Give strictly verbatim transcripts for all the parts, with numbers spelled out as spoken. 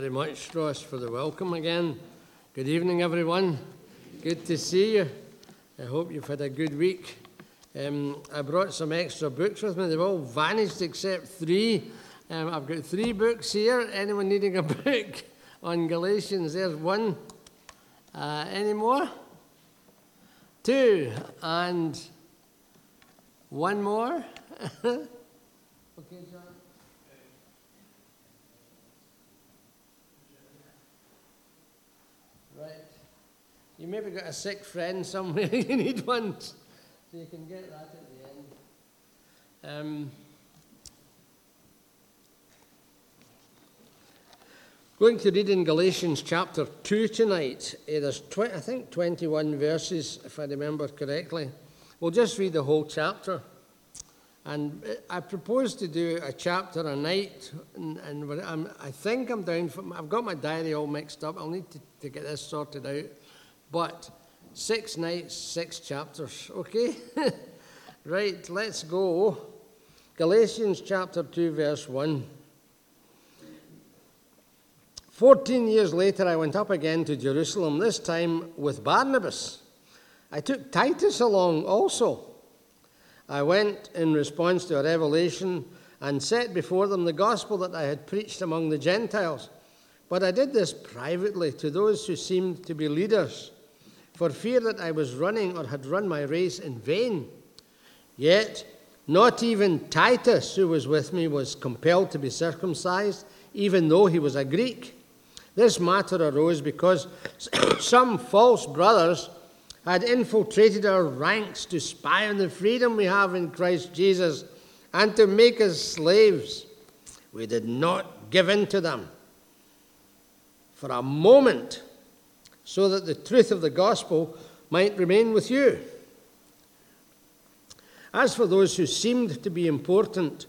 Very much, Ross, for the welcome again. Good evening, everyone. Good to see you. I hope you've had a good week. Um, I brought some extra books with me. They've all vanished except three. Um, I've got three books here. Anyone needing a book on Galatians? There's one. Uh, any more? Two. And one more. Okay, John. You maybe got a sick friend somewhere, you need one, so you can get that at the end. Um, going to read in Galatians chapter two tonight. There's, tw- I think, twenty-one verses, if I remember correctly. We'll just read the whole chapter. And I propose to do a chapter a night, and, and I'm, I think I'm down for, I've got my diary all mixed up. I'll need to, to get this sorted out. But six nights, six chapters, okay? Right, let's go. Galatians chapter two, verse one. Fourteen years later, I went up again to Jerusalem, this time with Barnabas. I took Titus along also. I went in response to a revelation and set before them the gospel that I had preached among the Gentiles. But I did this privately to those who seemed to be leaders, for fear that I was running or had run my race in vain. Yet not even Titus, who was with me, was compelled to be circumcised, even though he was a Greek. This matter arose because some false brothers had infiltrated our ranks to spy on the freedom we have in Christ Jesus and to make us slaves. We did not give in to them for a moment, so that the truth of the gospel might remain with you. As for those who seemed to be important,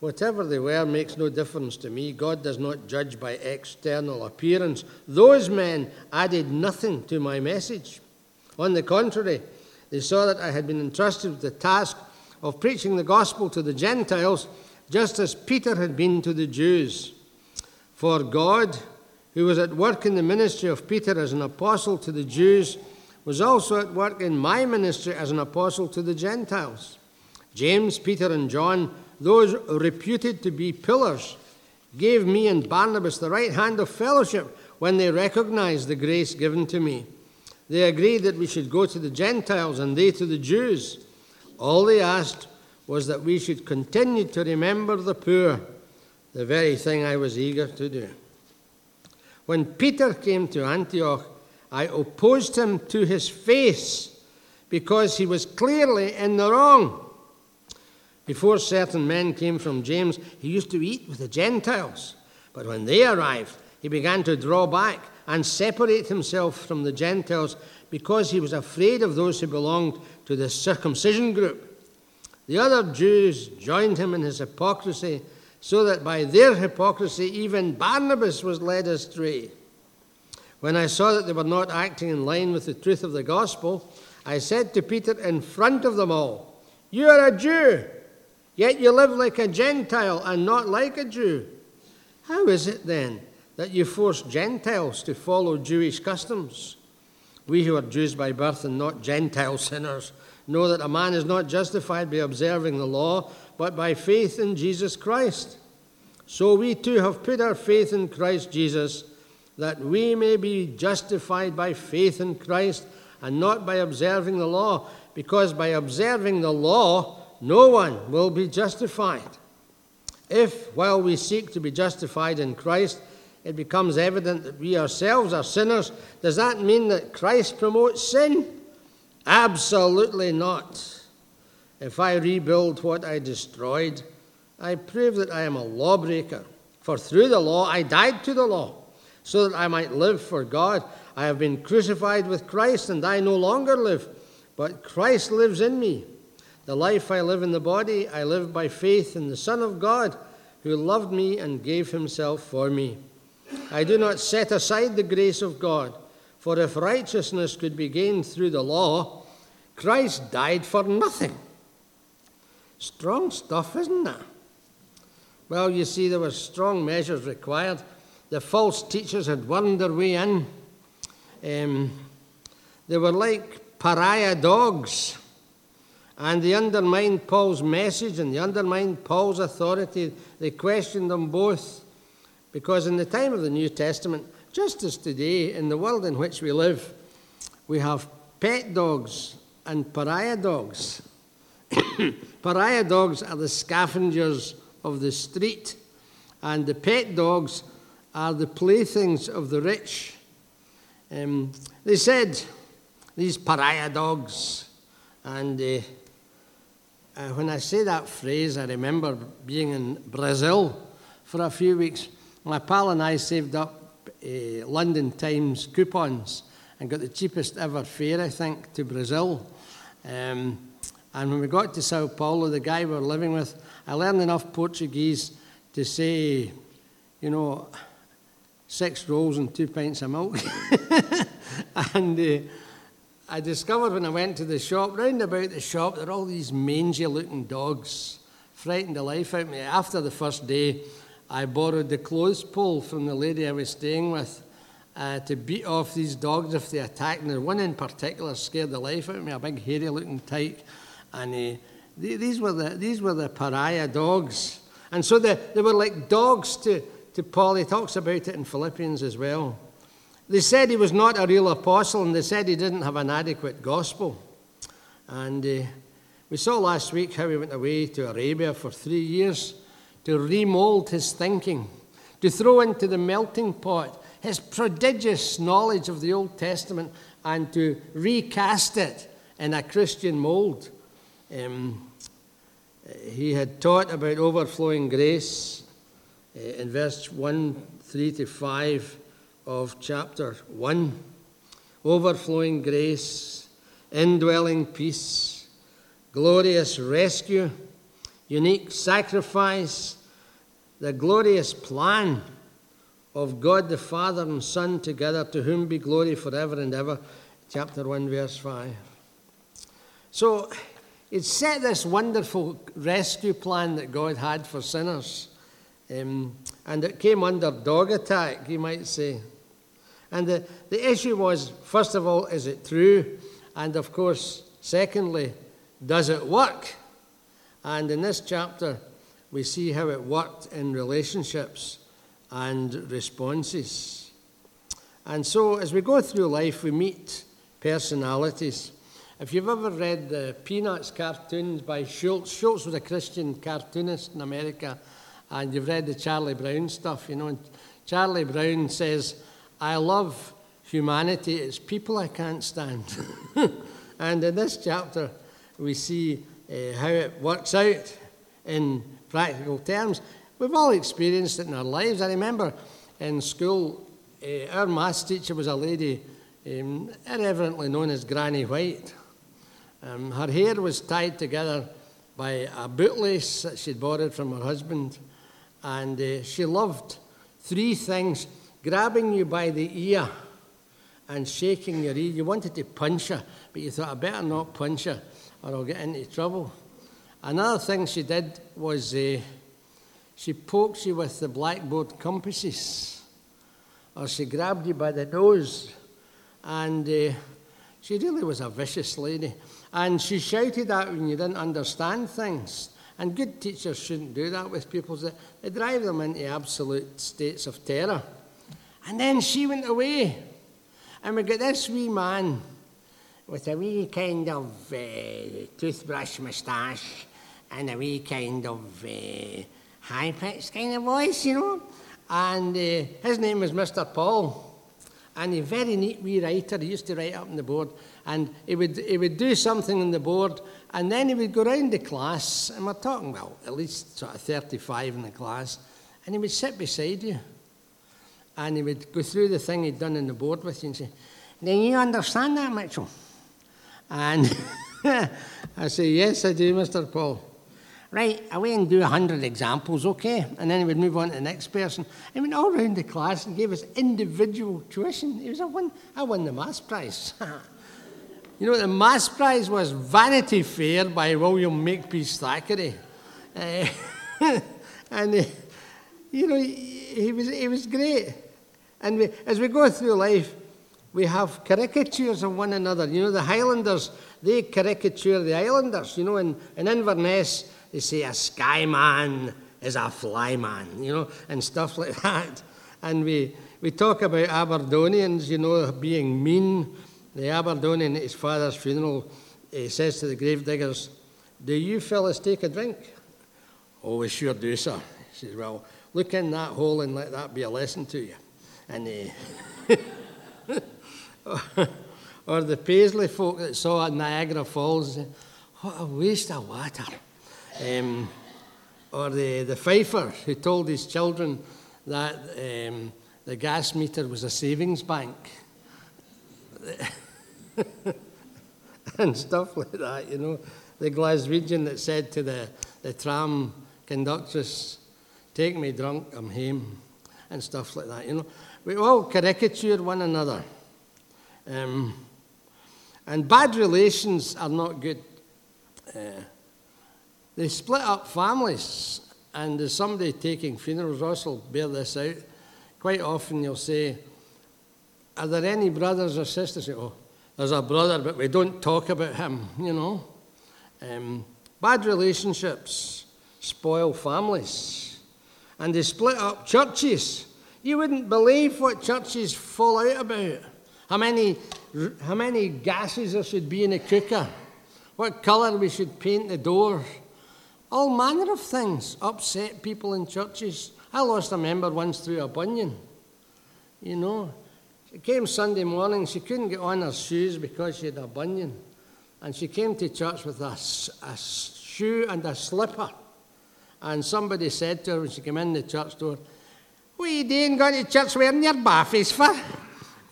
whatever they were makes no difference to me. God does not judge by external appearance. Those men added nothing to my message. On the contrary, they saw that I had been entrusted with the task of preaching the gospel to the Gentiles, just as Peter had been to the Jews. For God, who was at work in the ministry of Peter as an apostle to the Jews, was also at work in my ministry as an apostle to the Gentiles. James, Peter, and John, those reputed to be pillars, gave me and Barnabas the right hand of fellowship when they recognized the grace given to me. They agreed that we should go to the Gentiles and they to the Jews. All they asked was that we should continue to remember the poor, the very thing I was eager to do. When Peter came to Antioch, I opposed him to his face because he was clearly in the wrong. Before certain men came from James, he used to eat with the Gentiles. But when they arrived, he began to draw back and separate himself from the Gentiles because he was afraid of those who belonged to the circumcision group. The other Jews joined him in his hypocrisy, so that by their hypocrisy even Barnabas was led astray. When I saw that they were not acting in line with the truth of the gospel, I said to Peter in front of them all, "You are a Jew, yet you live like a Gentile and not like a Jew. How is it then that you force Gentiles to follow Jewish customs? We who are Jews by birth and not Gentile sinners know that a man is not justified by observing the law, but by faith in Jesus Christ. So we too have put our faith in Christ Jesus, that we may be justified by faith in Christ and not by observing the law, because by observing the law, no one will be justified. If, while we seek to be justified in Christ, it becomes evident that we ourselves are sinners, does that mean that Christ promotes sin? Absolutely not. If I rebuild what I destroyed, I prove that I am a lawbreaker. For through the law I died to the law, so that I might live for God. I have been crucified with Christ, and I no longer live, but Christ lives in me. The life I live in the body, I live by faith in the Son of God, who loved me and gave himself for me. I do not set aside the grace of God, for if righteousness could be gained through the law, Christ died for nothing." Strong stuff, isn't it? Well, you see, there were strong measures required the false teachers had wormed their way in. Um, they were like pariah dogs, and they undermined Paul's message and they undermined Paul's authority. They questioned them both, because in the time of the New Testament, just as today, in the world in which we live, we have pet dogs and pariah dogs. Pariah dogs are the scavengers of the street, and the pet dogs are the playthings of the rich. Um, they said, these pariah dogs, and uh, uh, when I say that phrase, I remember being in Brazil for a few weeks. My pal and I saved up uh, London Times coupons and got the cheapest ever fare, I think, to Brazil. Um, and when we got to Sao Paulo, the guy we were living with, I learned enough Portuguese to say, you know, six rolls and two pints of milk. And uh, I discovered when I went to the shop, round about the shop, there are all these mangy-looking dogs, frightened the life out of me. After the first day, I borrowed the clothes pole from the lady I was staying with uh, to beat off these dogs if they attacked me. One in particular scared the life out of me, a big, hairy-looking tyke. And uh, th- these were the these were the pariah dogs. And so the, they were like dogs to, to Paul. He talks about it in Philippians as well. They said he was not a real apostle, and they said he didn't have an adequate gospel. And uh, we saw last week how he went away to Arabia for three years to remold his thinking, to throw into the melting pot his prodigious knowledge of the Old Testament and to recast it in a Christian mold. Um, He had taught about overflowing grace in verse one, three to five of chapter one. Overflowing grace, indwelling peace, glorious rescue, unique sacrifice, the glorious plan of God the Father and Son together, to whom be glory forever and ever. Chapter one, verse five. So, it set this wonderful rescue plan that God had for sinners, um, and it came under dog attack, you might say. And the, the issue was, first of all, is it true? And, of course, secondly, does it work? And in this chapter, we see how it worked in relationships and responses. And so, as we go through life, we meet personalities. If you've ever read the Peanuts cartoons by Schulz, Schulz was a Christian cartoonist in America, and you've read the Charlie Brown stuff, you know, and Charlie Brown says, I love humanity, it's people I can't stand. And in this chapter, we see uh, how it works out in practical terms. We've all experienced it in our lives. I remember in school, uh, our maths teacher was a lady um, irreverently known as Granny White. Um, her hair was tied together by a bootlace that she'd borrowed from her husband, and uh, she loved three things: grabbing you by the ear and shaking your ear. You wanted to punch her, but you thought, I better not punch her or I'll get into trouble. Another thing she did was uh, she poked you with the blackboard compasses, or she grabbed you by the nose, and uh, she really was a vicious lady. And she shouted out when you didn't understand things. And good teachers shouldn't do that with pupils. They drive them into absolute states of terror. And then she went away. And we got this wee man with a wee kind of uh, toothbrush moustache and a wee kind of uh, high-pitched kind of voice, you know. And uh, his name was Mister Paul. And a very neat wee writer. He used to write up on the board. And he would he would do something on the board, and then he would go round the class, and we're talking, well, at least sort of thirty-five in the class, and he would sit beside you. And he would go through the thing he'd done on the board with you and say, do you understand that, Mitchell? And I say, yes, I do, Mister Paul. Right, away and do one hundred examples, okay? And then he would move on to the next person. He went all round the class and gave us individual tuition. He was a win- I won the maths prize. You know, the maths prize was Vanity Fair by William Makepeace Thackeray. Uh, and uh, you know, he was he was great. And we, as we go through life, we have caricatures of one another. You know, the Highlanders, they caricature the Islanders. You know, in, in Inverness, they say a skyman is a flyman, you know, and stuff like that. And we, we talk about Aberdonians, you know, being mean. The Aberdonian at his father's funeral, he says to the gravediggers, "Do you fellas take a drink?" "Oh, we sure do, sir." He says, "Well, look in that hole and let that be a lesson to you." And they... Or the Paisley folk that saw at Niagara Falls, "What a waste of water." Um, or the, the Pfeiffer who told his children that um, the gas meter was a savings bank. And stuff like that, you know. The Glaswegian that said to the, the tram conductress, "Take me drunk, I'm hame," and stuff like that, you know. We all caricature one another. Um, and bad relations are not good. Uh, they split up families, and there's somebody taking funerals. Ross will bear this out. Quite often you'll say, "Are there any brothers or sisters?" "Oh, there's a brother, but we don't talk about him," you know. Um, bad relationships spoil families, and they split up churches. You wouldn't believe what churches fall out about. How many, how many gases there should be in a cooker, what colour we should paint the door. All manner of things upset people in churches. I lost a member once through a bunion, you know. She came Sunday morning, she couldn't get on her shoes because she had a bunion. And she came to church with a, a shoe and a slipper. And somebody said to her when she came in the church door, "What are you doing going to church wearing your baffies for?"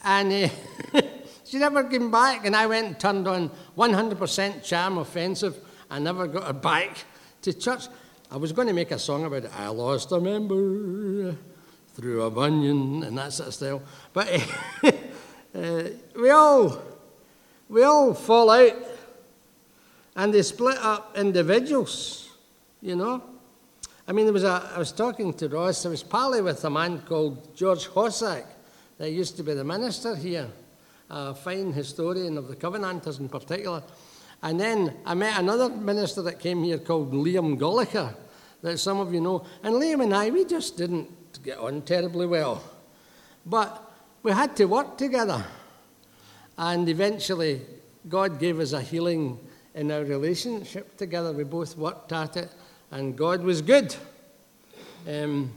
And uh, she never came back. And I went and turned on one hundred percent charm offensive. I never got her back to church. I was going to make a song about it. I lost a member through a bunion and that sort of style. But uh, uh, we all, we all fall out. And they split up individuals, you know. I mean, there was a, I was talking to Ross, I was pally with a man called George Hossack, that used to be the minister here, a fine historian of the Covenanters in particular. And then I met another minister that came here called Liam Gollicker, that some of you know. And Liam and I, we just didn't get on terribly well. But we had to work together. And eventually, God gave us a healing in our relationship together. We both worked at it, and God was good. Um,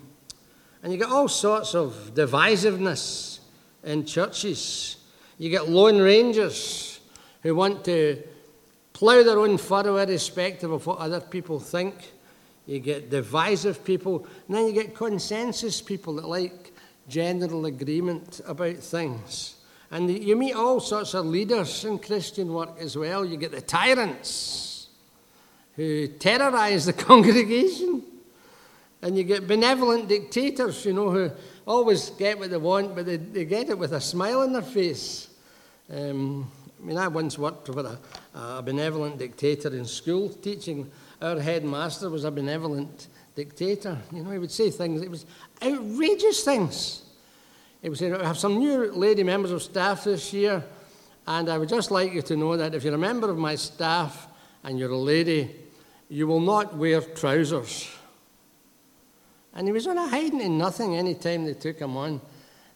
and you get all sorts of divisiveness in churches. You get lone rangers who want to plough their own furrow irrespective of what other people think. You get divisive people, and then you get consensus people that like general agreement about things. And you meet all sorts of leaders in Christian work as well. You get the tyrants who terrorize the congregation. And you get benevolent dictators, you know, who always get what they want, but they, they get it with a smile on their face. Um, I mean, I once worked with a, a benevolent dictator in school teaching. Our headmaster was a benevolent dictator. You know, he would say things, it was outrageous things. He would say, "I have some new lady members of staff this year, and I would just like you to know that if you're a member of my staff and you're a lady, you will not wear trousers." And he was on a hiding in nothing any time they took him on.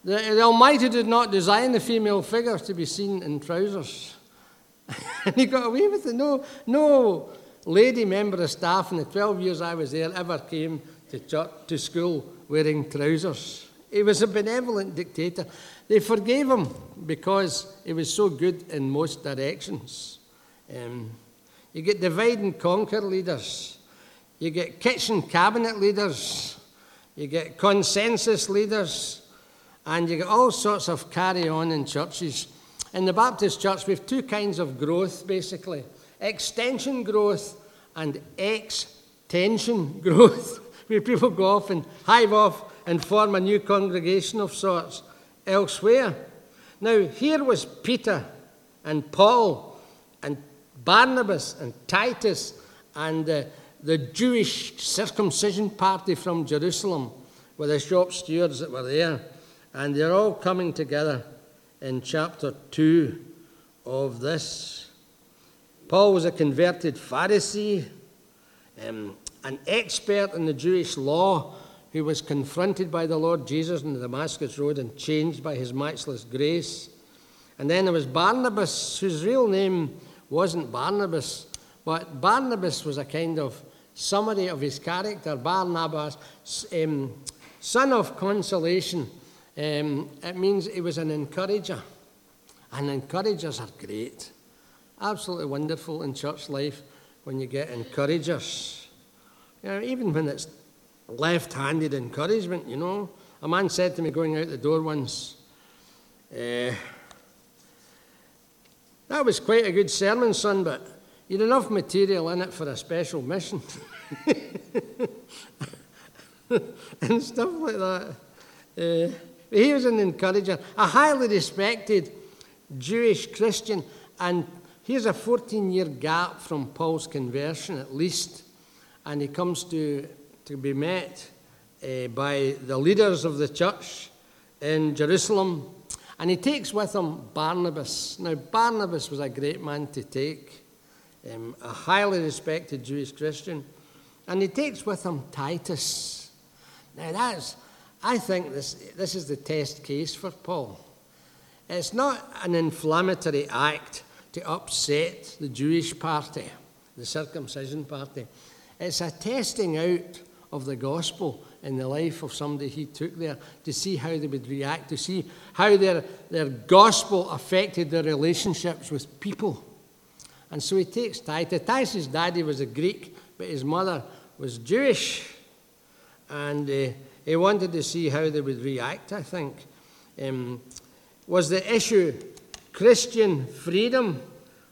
The, the Almighty did not design the female figure to be seen in trousers. And he got away with it. No, no lady member of staff in the twelve years I was there ever came to church, to school wearing trousers. He was a benevolent dictator. They forgave him because he was so good in most directions. Um, you get divide and conquer leaders. You get kitchen cabinet leaders. You get consensus leaders. And you get all sorts of carry-on in churches. In the Baptist Church, we have two kinds of growth, basically. Extension growth and ex-tension growth, where people go off and hive off and form a new congregation of sorts elsewhere. Now, here was Peter and Paul and Barnabas and Titus and uh, the Jewish circumcision party from Jerusalem with the shop stewards that were there, and they're all coming together in chapter two of this. Paul was a converted Pharisee, um, an expert in the Jewish law, who was confronted by the Lord Jesus on the Damascus Road and changed by his matchless grace. And then there was Barnabas, whose real name wasn't Barnabas, but Barnabas was a kind of summary of his character. Barnabas, um, son of consolation. Um, it means he was an encourager. And encouragers are great. Absolutely wonderful in church life when you get encouragers. You know, even when it's left-handed encouragement, you know. A man said to me going out the door once, eh, that was quite a good sermon, son, but you'd enough material in it for a special mission. And stuff like that. Uh, but he was an encourager, a highly respected Jewish Christian. And here's a fourteen-year gap from Paul's conversion, at least. And he comes to... to be met uh, by the leaders of the church in Jerusalem. And he takes with him Barnabas. Now, Barnabas was a great man to take, um, a highly respected Jewish Christian. And he takes with him Titus. Now, that's, I think this, this is the test case for Paul. It's not an inflammatory act to upset the Jewish party, the circumcision party. It's a testing out of the gospel in the life of somebody he took there, to see how they would react, to see how their, their gospel affected their relationships with people. And so he takes Titus. Titus' daddy was a Greek, but his mother was Jewish. And uh, he wanted to see how they would react, I think. Um, was the issue Christian freedom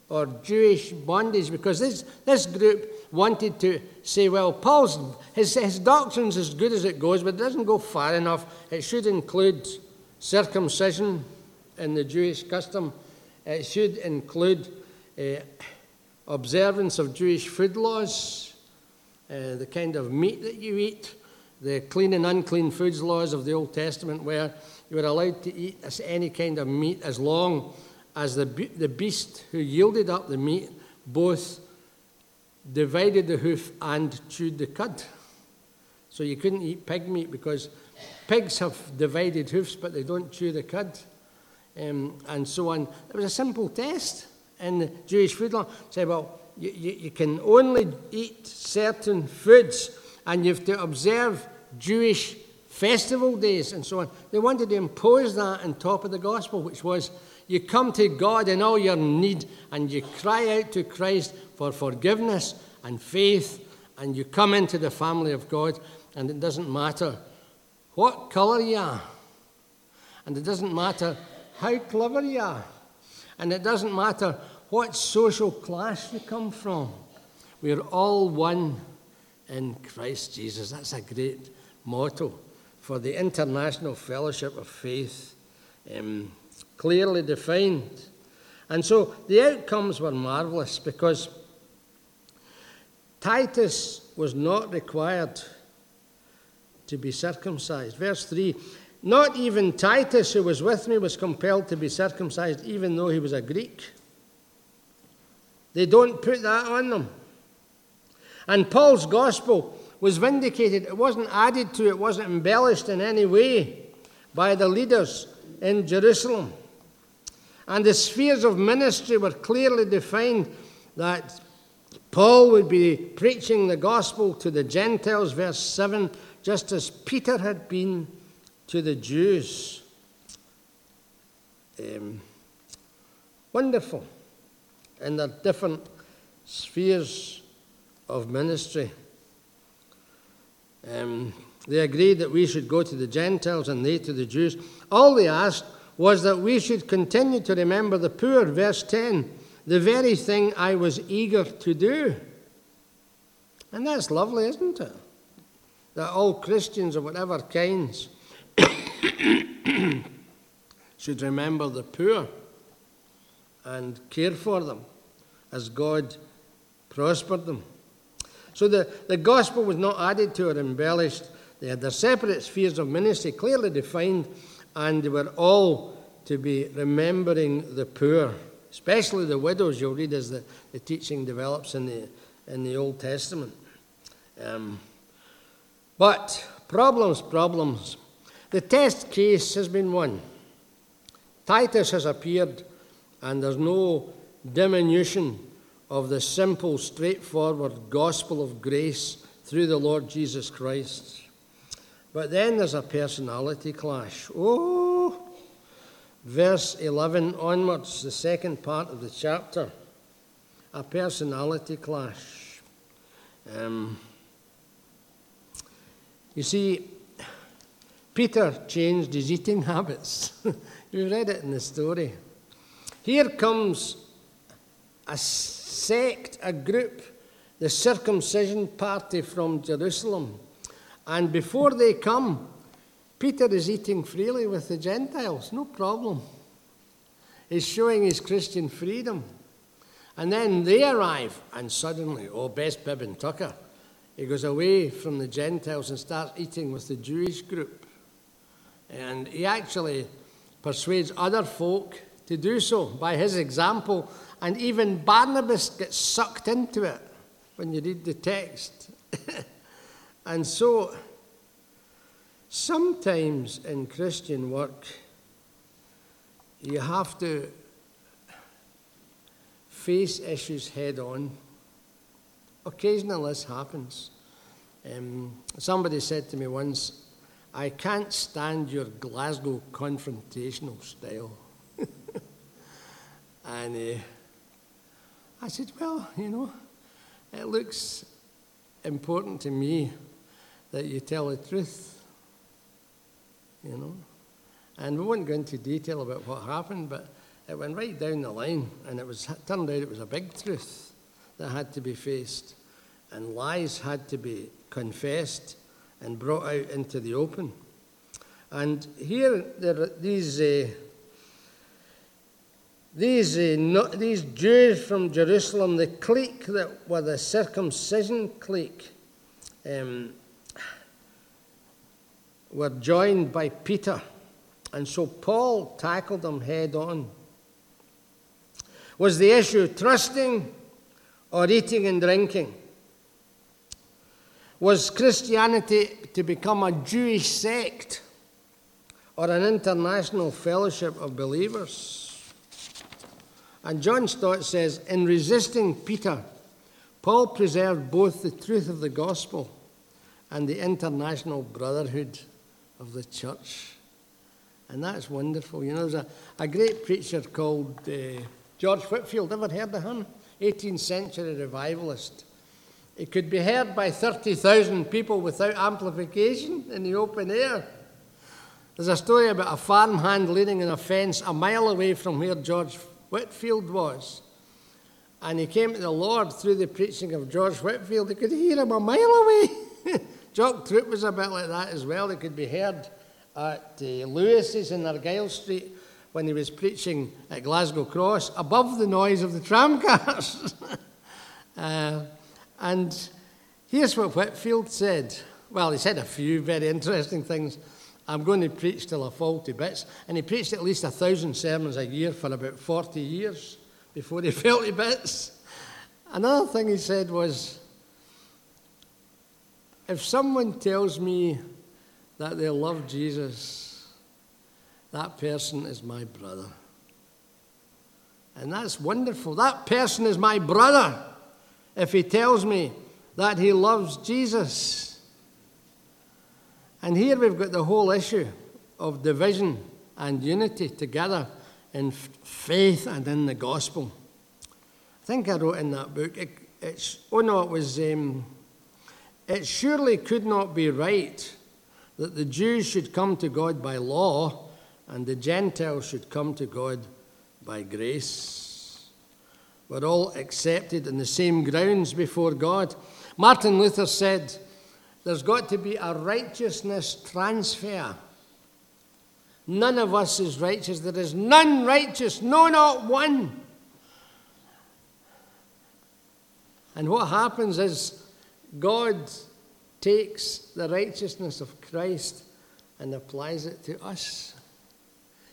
or Jewish bondage? Because this, this group wanted to say, well, Paul's, his, his doctrine's as good as it goes, but it doesn't go far enough. It should include circumcision in the Jewish custom. It should include uh, observance of Jewish food laws, uh, the kind of meat that you eat, the clean and unclean foods laws of the Old Testament, where you were allowed to eat any kind of meat as long as the, be- the beast who yielded up the meat both divided the hoof and chewed the cud. So you couldn't eat pig meat because pigs have divided hoofs, but they don't chew the cud, um, and so on. It was a simple test in the Jewish food law. Say, well, you, you, you can only eat certain foods, and you have to observe Jewish festival days and so on. They wanted to impose that on top of the gospel, which was, you come to God in all your need, and you cry out to Christ for forgiveness and faith, and you come into the family of God, and it doesn't matter what colour you are, and it doesn't matter how clever you are, and it doesn't matter what social class you come from. We're all one in Christ Jesus. That's a great motto for the International Fellowship of Faith. Um, clearly defined. And so the outcomes were marvellous, because Titus was not required to be circumcised. Verse three, not even Titus, who was with me, was compelled to be circumcised, even though he was a Greek. They don't put that on them. And Paul's gospel was vindicated. It wasn't added to, it wasn't embellished in any way by the leaders in Jerusalem. And the spheres of ministry were clearly defined, that Paul would be preaching the gospel to the Gentiles, verse seven, just as Peter had been to the Jews. Um, wonderful in their different spheres of ministry. Um, they agreed that we should go to the Gentiles and they to the Jews. All they asked was that we should continue to remember the poor, verse ten, the very thing I was eager to do. And that's lovely, isn't it? That all Christians of whatever kinds should remember the poor and care for them as God prospered them. So the, the gospel was not added to or embellished. They had their separate spheres of ministry clearly defined, and they were all to be remembering the poor, especially the widows. You'll read as the, the teaching develops in the in the Old Testament. Um, but problems, problems. The test case has been won. Titus has appeared, and there's no diminution of the simple, straightforward gospel of grace through the Lord Jesus Christ. But then there's a personality clash. Oh, verse eleven onwards, the second part of the chapter. A personality clash. Um, you see, Peter changed his eating habits. You read it in the story. Here comes a sect, a group, the circumcision party from Jerusalem. And before they come, Peter is eating freely with the Gentiles, no problem. He's showing his Christian freedom. And then they arrive, and suddenly, oh, best bib and tucker, he goes away from the Gentiles and starts eating with the Jewish group. And he actually persuades other folk to do so by his example, and even Barnabas gets sucked into it when you read the text. And so, sometimes in Christian work, you have to face issues head on. Occasionally this happens. Um, somebody said to me once, "I can't stand your Glasgow confrontational style." And uh, I said, well, you know, it looks important to me that you tell the truth, you know. And we won't go into detail about what happened, but it went right down the line, and it was it turned out it was a big truth that had to be faced, and lies had to be confessed and brought out into the open. And here, there are these... Uh, These, uh, no, these Jews from Jerusalem, the clique that were the circumcision clique, um, were joined by Peter. And so Paul tackled them head on. Was the issue trusting or eating and drinking? Was Christianity to become a Jewish sect or an international fellowship of believers? And John Stott says, in resisting Peter, Paul preserved both the truth of the gospel and the international brotherhood of the church. And that's wonderful. You know, there's a, a great preacher called uh, George Whitfield. Ever heard of him? eighteenth century revivalist. It could be heard by thirty thousand people without amplification in the open air. There's a story about a farmhand leaning on a fence a mile away from where George Whitfield was, and he came to the Lord through the preaching of George Whitfield. He could hear him a mile away. Jock Troop was a bit like that as well. He could be heard at uh, Lewis's in Argyle Street when he was preaching at Glasgow Cross, above the noise of the tramcars. uh, and here's what Whitfield said. Well, he said a few very interesting things. I'm going to preach till I fall to bits. And he preached at least a thousand sermons a year for about forty years before he fell to bits. Another thing he said was, if someone tells me that they love Jesus, that person is my brother. And that's wonderful. That person is my brother if he tells me that he loves Jesus. And here we've got the whole issue of division and unity together in f- faith and in the gospel. I think I wrote in that book, it, it's, oh no, it was, um, it surely could not be right that the Jews should come to God by law and the Gentiles should come to God by grace. We're all accepted on the same grounds before God. Martin Luther said, there's got to be a righteousness transfer. None of us is righteous. There is none righteous. No, not one. And what happens is God takes the righteousness of Christ and applies it to us.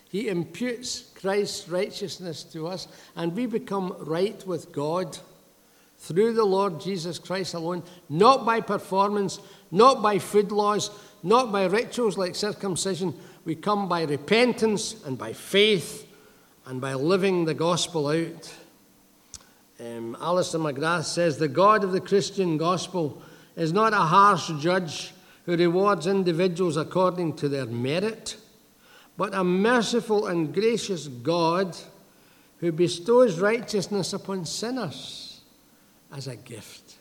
He imputes Christ's righteousness to us, and we become right with God through the Lord Jesus Christ alone, not by performance, not by food laws, not by rituals like circumcision. We come by repentance and by faith and by living the gospel out. Um, Alistair McGrath says, the God of the Christian gospel is not a harsh judge who rewards individuals according to their merit, but a merciful and gracious God who bestows righteousness upon sinners as a gift.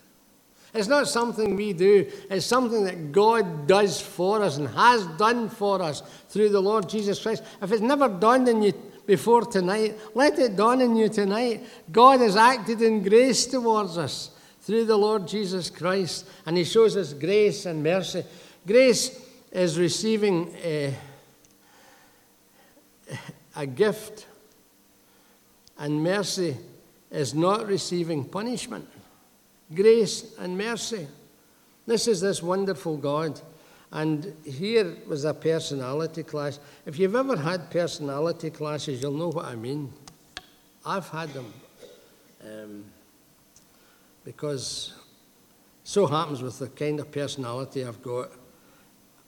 It's not something we do. It's something that God does for us and has done for us through the Lord Jesus Christ. If it's never dawned on you before tonight, let it dawn on you tonight. God has acted in grace towards us through the Lord Jesus Christ, and he shows us grace and mercy. Grace is receiving a, a gift, and mercy is not receiving punishment. Grace and mercy. This is this wonderful God. And here was a personality clash. If you've ever had personality clashes, you'll know what I mean. I've had them. Um, because so happens with the kind of personality I've got,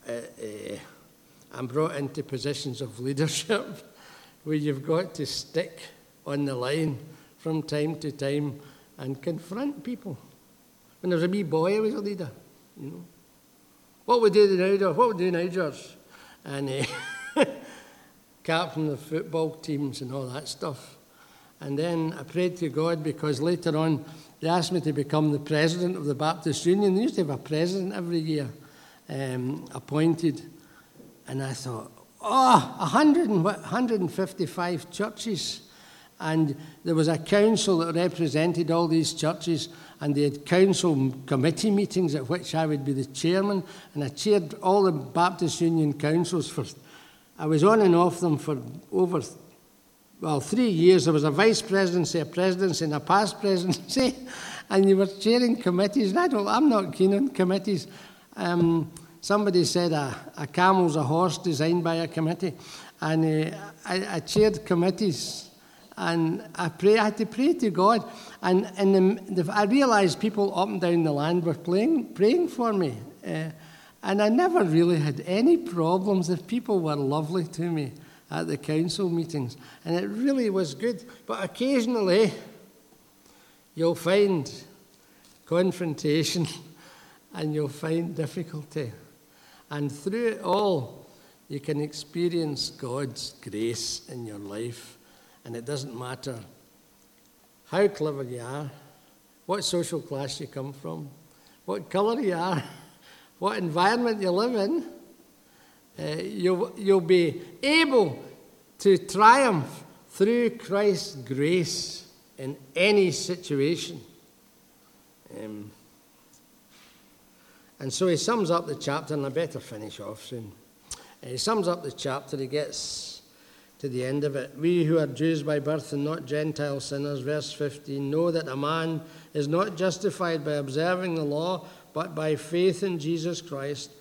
uh, uh, I'm brought into positions of leadership where you've got to stick on the line from time to time and confront people. When I was a wee boy, I was a leader, you know. What we do now, George? What we do now, George? And uh, captain of football teams and all that stuff. And then I prayed to God, because later on they asked me to become the president of the Baptist Union. They used to have a president every year um, appointed. And I thought, oh, one hundred and fifty-five churches. And there was a council that represented all these churches, and they had council committee meetings at which I would be the chairman, and I chaired all the Baptist Union councils. For, I was on and off them for over, well, three years. There was a vice presidency, a presidency, and a past presidency, and you were chairing committees. And I don't, I'm not keen on committees. Um, somebody said a, a camel's a horse designed by a committee, and uh, I, I chaired committees. And I, pray, I had to pray to God. And, and the, the, I realised people up and down the land were playing, praying for me. Uh, and I never really had any problems. The people were lovely to me at the council meetings. And it really was good. But occasionally, you'll find confrontation and you'll find difficulty. And through it all, you can experience God's grace in your life. And it doesn't matter how clever you are, what social class you come from, what colour you are, what environment you live in, uh, you'll, you'll be able to triumph through Christ's grace in any situation. Um, and so he sums up the chapter, and I better finish off soon. He sums up the chapter, he gets to the end of it. We who are Jews by birth and not Gentile sinners, verse fifteen, know that a man is not justified by observing the law, but by faith in Jesus Christ.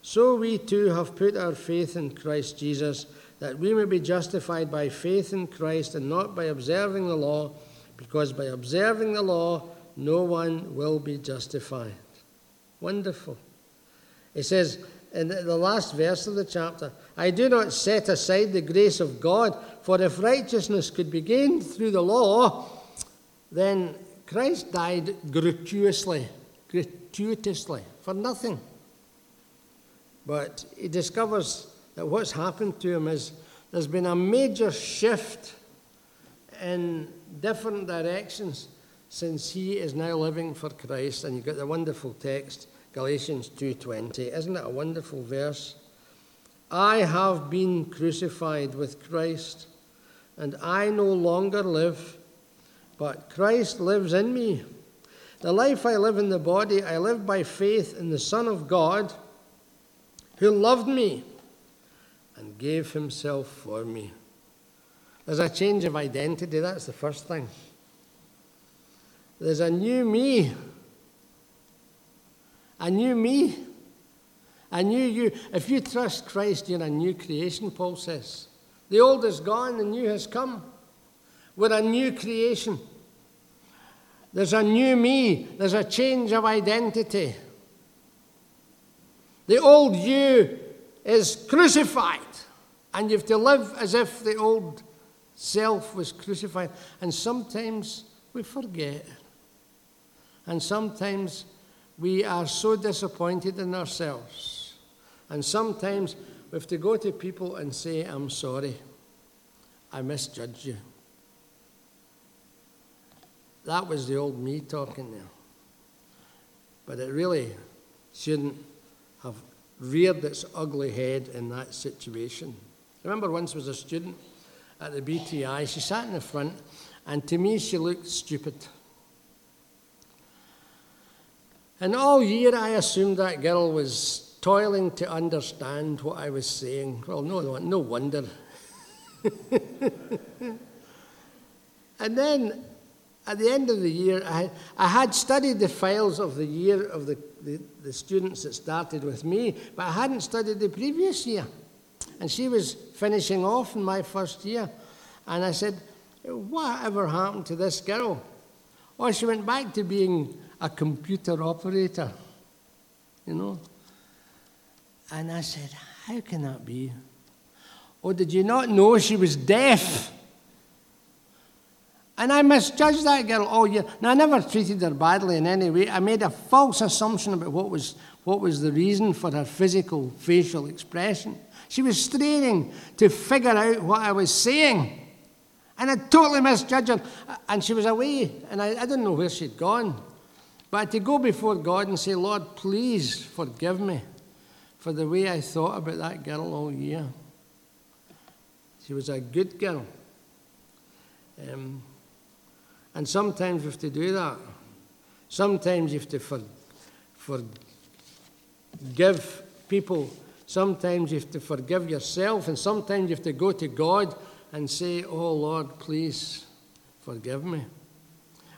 So we too have put our faith in Christ Jesus, that we may be justified by faith in Christ and not by observing the law, because by observing the law, no one will be justified. Wonderful. It says, in the last verse of the chapter, I do not set aside the grace of God, for if righteousness could be gained through the law, then Christ died gratuitously, gratuitously, for nothing. But he discovers that what's happened to him is there's been a major shift in different directions since he is now living for Christ. And you've got the wonderful text, Galatians two twenty. Isn't it a wonderful verse? I have been crucified with Christ, and I no longer live, but Christ lives in me. The life I live in the body, I live by faith in the Son of God, who loved me and gave himself for me. There's a change of identity. That's the first thing. There's a new me. A new me A new you. If you trust Christ, you're a new creation, Paul says. The old is gone, the new has come. We're a new creation. There's a new me. There's a change of identity. The old you is crucified, and you have to live as if the old self was crucified. And sometimes we forget. And sometimes we are so disappointed in ourselves. And sometimes we have to go to people and say, I'm sorry, I misjudged you. That was the old me talking there. But it really shouldn't have reared its ugly head in that situation. I remember once was a student at the B T I. She sat in the front, and to me she looked stupid. And all year I assumed that girl was toiling to understand what I was saying. Well, no, no, no wonder. And then at the end of the year, I, I had studied the files of the year of the, the, the students that started with me, but I hadn't studied the previous year. And she was finishing off in my first year. And I said, whatever happened to this girl? Oh, she went back to being a computer operator, you know. And I said, how can that be? Oh, did you not know she was deaf? And I misjudged that girl all year. Now, I never treated her badly in any way. I made a false assumption about what was, what was the reason for her physical facial expression. She was straining to figure out what I was saying. And I totally misjudged her. And she was away, and I, I didn't know where she'd gone. But to go before God and say, Lord, please forgive me for the way I thought about that girl all year. She was a good girl. Um, and sometimes you have to do that. Sometimes you have to for, for forgive people. Sometimes you have to forgive yourself. And sometimes you have to go to God and say, oh, Lord, please forgive me.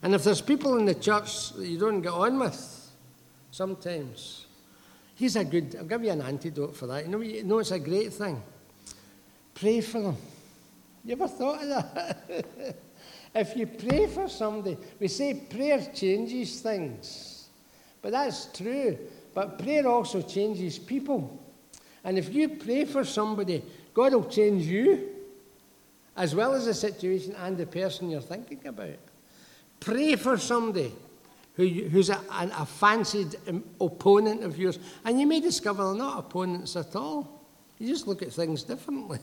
And if there's people in the church that you don't get on with, sometimes, here's a good, I'll give you an antidote for that. You know, you know it's a great thing. Pray for them. You ever thought of that? If you pray for somebody, we say prayer changes things. But that's true. But prayer also changes people. And if you pray for somebody, God will change you, as well as the situation and the person you're thinking about. Pray for somebody who you, who's a, an, a fancied opponent of yours, and you may discover they're not opponents at all. You just look at things differently.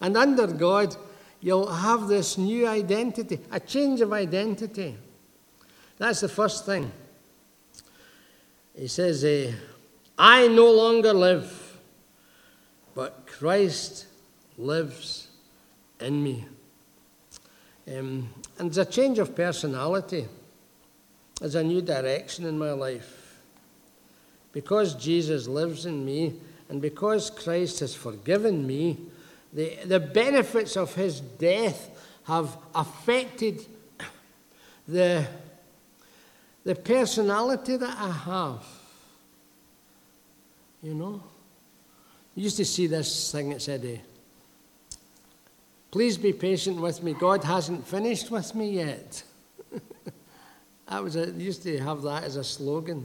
And under God, you'll have this new identity, a change of identity. That's the first thing. He says, uh, I no longer live, but Christ lives in me. Um, and there's a change of personality. There's a new direction in my life. Because Jesus lives in me, and because Christ has forgiven me, the, the benefits of his death have affected the, the personality that I have. You know? You used to see this thing that said, uh, please be patient with me. God hasn't finished with me yet. That was a, used to have that as a slogan.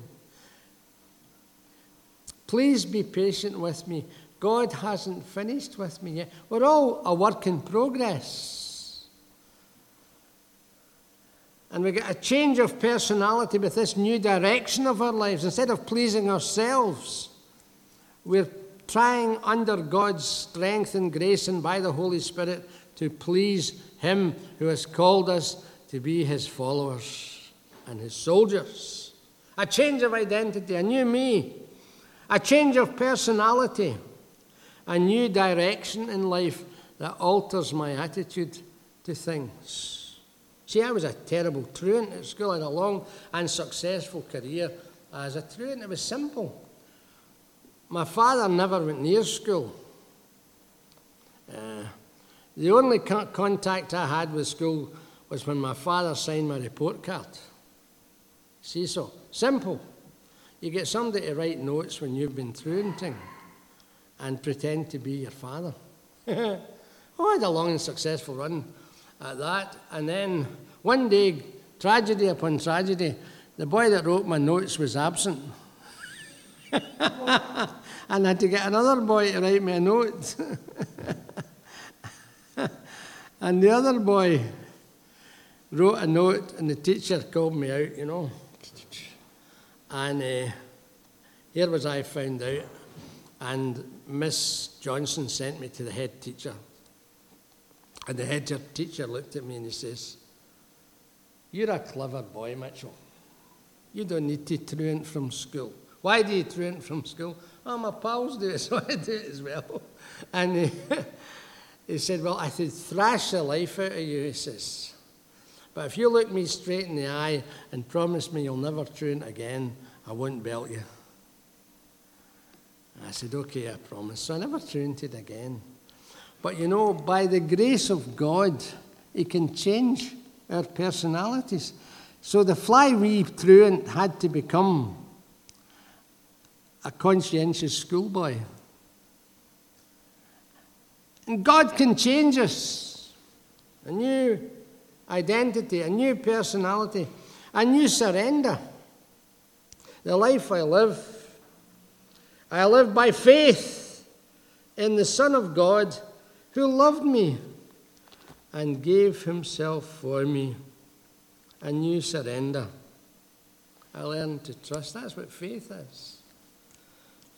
Please be patient with me. God hasn't finished with me yet. We're all a work in progress. And we get a change of personality with this new direction of our lives. Instead of pleasing ourselves, we're trying under God's strength and grace and by the Holy Spirit to please him who has called us to be his followers and his soldiers. A change of identity, a new me, a change of personality, a new direction in life that alters my attitude to things. See, I was a terrible truant at school. I had a long and successful career as a truant. It was simple. My father never went near school. Uh, the only co- contact I had with school was when my father signed my report card. See, so simple. You get somebody to write notes when you've been through and thing and pretend to be your father. Oh, I had a long and successful run at that. And then one day, tragedy upon tragedy, the boy that wrote my notes was absent. And I had to get another boy to write me a note. And the other boy wrote a note, and the teacher called me out, you know. And uh, here was I found out. And Miss Johnson sent me to the head teacher. And the head teacher looked at me and he says, "You're a clever boy, Mitchell. You don't need to truant from school." "Why do you truant from school?" "Oh, my pals do it, so I do it as well." And he, he said, "Well, I could thrash the life out of you," he says, "but if you look me straight in the eye and promise me you'll never truant again, I won't belt you." I said, "Okay, I promise." So I never truanted again. But you know, by the grace of God, He can change our personalities. So the flyweed truant had to become a conscientious schoolboy. And God can change us. A new identity, a new personality, a new surrender. The life I live, I live by faith in the Son of God who loved me and gave himself for me. A new surrender. I learned to trust. That's what faith is.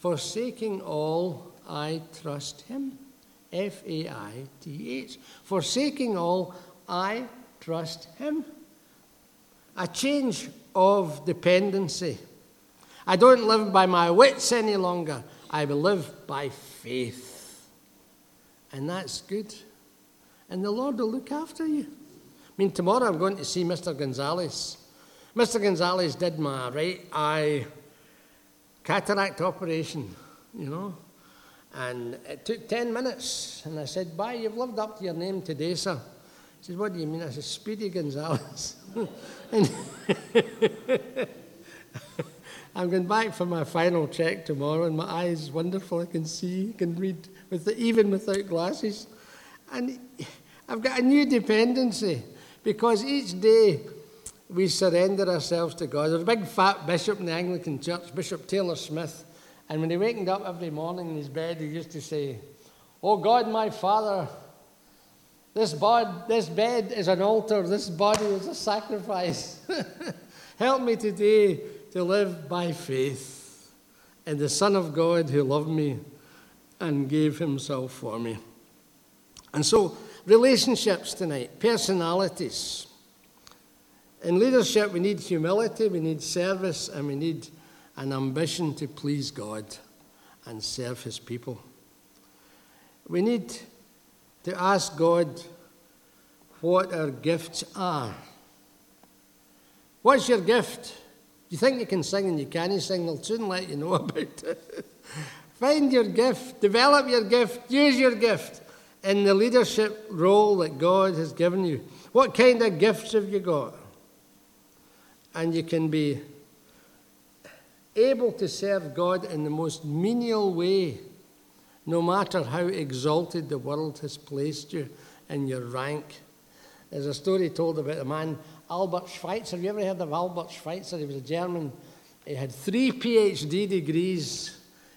Forsaking all, I trust him. F A I T H. Forsaking all, I trust him. A change of dependency. I don't live by my wits any longer. I will live by faith. And that's good. And the Lord will look after you. I mean, tomorrow I'm going to see Mister Gonzalez. Mister Gonzalez did my right eye cataract operation, you know. And it took ten minutes. And I said, "Bye, you've lived up to your name today, sir." He says, "What do you mean?" I said, "Speedy Gonzalez." And I'm going back for my final check tomorrow, and my eye is wonderful. I can see, I can read, with the, even without glasses. And I've got a new dependency, because each day we surrender ourselves to God. There's a big fat bishop in the Anglican Church, Bishop Taylor Smith, and when he wakened up every morning in his bed, he used to say, "Oh God, my Father, this, bod, this bed is an altar, this body is a sacrifice. Help me today to live by faith in the Son of God who loved me and gave himself for me." And so, relationships tonight, personalities. In leadership, we need humility, we need service, and we need an ambition to please God and serve his people. We need to ask God what our gifts are. What's your gift? You think you can sing and you can't sing, they'll soon let you know about it. Find your gift, develop your gift, use your gift in the leadership role that God has given you. What kind of gifts have you got? And you can be able to serve God in the most menial way, no matter how exalted the world has placed you in your rank. There's a story told about a man, Albert Schweitzer. Have you ever heard of Albert Schweitzer? He was a German. He had three P H D degrees.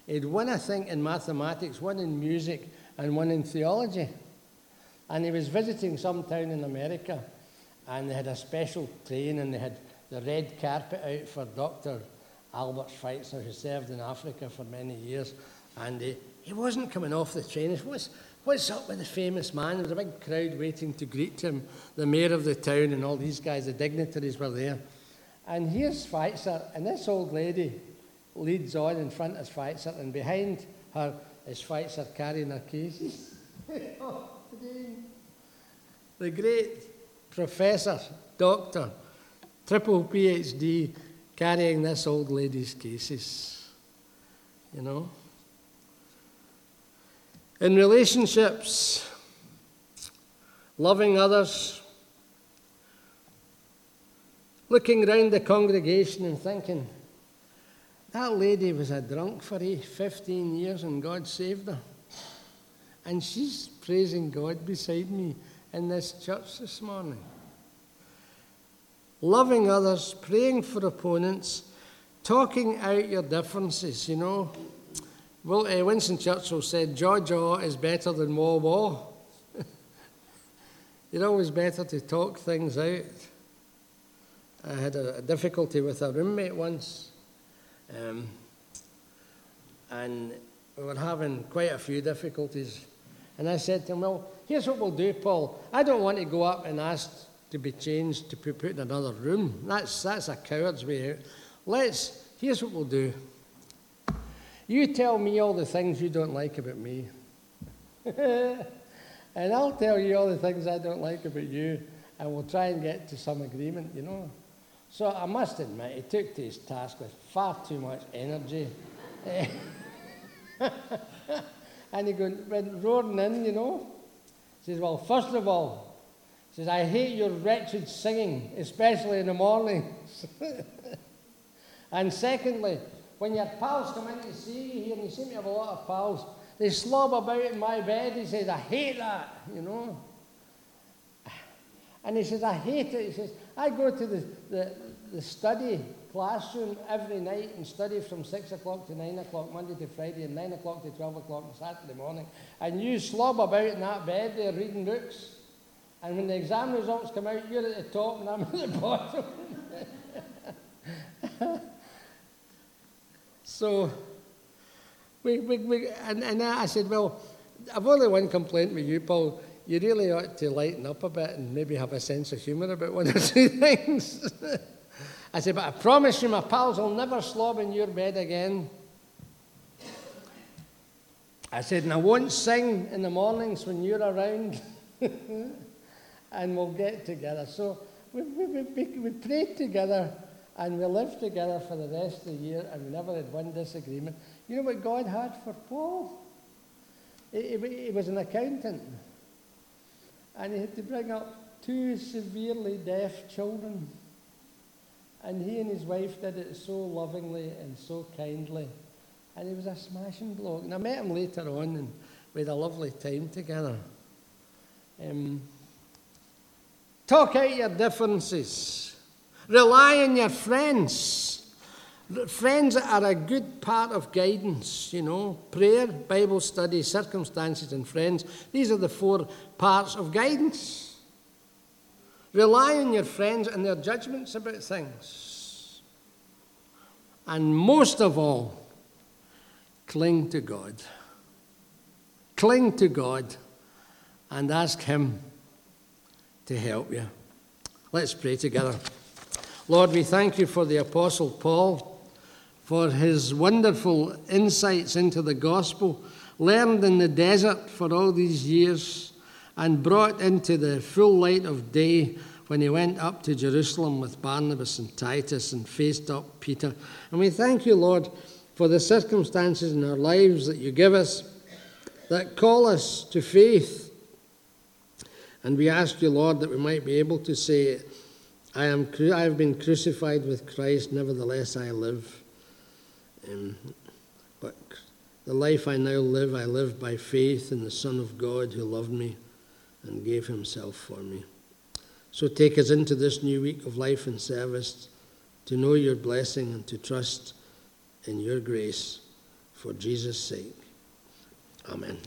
He had one, I think, in mathematics, one in music, and one in theology. And he was visiting some town in America, and they had a special train, and they had the red carpet out for Doctor Albert Schweitzer, who served in Africa for many years. And he, he wasn't coming off the train. He was, "What's up with the famous man?" There was a big crowd waiting to greet him. The mayor of the town and all these guys, the dignitaries, were there. And here's Schweitzer, and this old lady leads on in front of Schweitzer, and behind her is Schweitzer carrying her cases. The great professor, doctor, triple P H D, carrying this old lady's cases, you know. In relationships, loving others, looking round the congregation and thinking, That lady was a drunk for fifteen years, and God saved her. And she's praising God beside me in this church this morning. Loving others, praying for opponents, talking out your differences, you know. Well, uh, Winston Churchill said, "Jaw-jaw is better than waw-waw." You're always better to talk things out. I had a, a difficulty with a roommate once, um, and we were having quite a few difficulties. And I said to him, "Well, here's what we'll do, Paul. I don't want to go up and ask to be changed to be put in another room. That's that's a coward's way out. Let's. Here's what we'll do. You tell me all the things you don't like about me, and I'll tell you all the things I don't like about you, and we'll try and get to some agreement, you know." So I must admit, he took to his task with far too much energy. And he went roaring in, you know. He says, "Well, first of all," he says, "I hate your wretched singing, especially in the mornings. And secondly, when your pals come in to see you here, and you seem to have a lot of pals, they slob about in my bed," he says, "I hate that, you know." And he says, "I hate it." He says, "I go to the, the, the study classroom every night and study from six o'clock to nine o'clock, Monday to Friday, and nine o'clock to twelve o'clock on Saturday morning. And you slob about in that bed there reading books. And when the exam results come out, you're at the top and I'm at the bottom." So, we, we, we and, and I said, "Well, I've only one complaint with you, Paul. You really ought to lighten up a bit and maybe have a sense of humour about one or two things." I said, "But I promise you my pals will never slob in your bed again." I said, "And I won't sing in the mornings when you're around." And we'll get together. So we, we, we, we prayed together. And we lived together for the rest of the year, and we never had one disagreement. You know what God had for Paul? He, he, he was an accountant. And he had to bring up two severely deaf children. And he and his wife did it so lovingly and so kindly. And he was a smashing bloke. And I met him later on, and we had a lovely time together. Um, talk out your differences. Rely on your friends. Friends are a good part of guidance, you know. Prayer, Bible study, circumstances, and friends. These are the four parts of guidance. Rely on your friends and their judgments about things. And most of all, cling to God. Cling to God and ask Him to help you. Let's pray together. Lord, we thank you for the Apostle Paul, for his wonderful insights into the gospel, learned in the desert for all these years, and brought into the full light of day when he went up to Jerusalem with Barnabas and Titus and faced up Peter. And we thank you, Lord, for the circumstances in our lives that you give us that call us to faith. And we ask you, Lord, that we might be able to say, I am. I have been crucified with Christ, nevertheless I live. Um, but the life I now live, I live by faith in the Son of God who loved me and gave himself for me. So take us into this new week of life and service to know your blessing and to trust in your grace for Jesus' sake. Amen.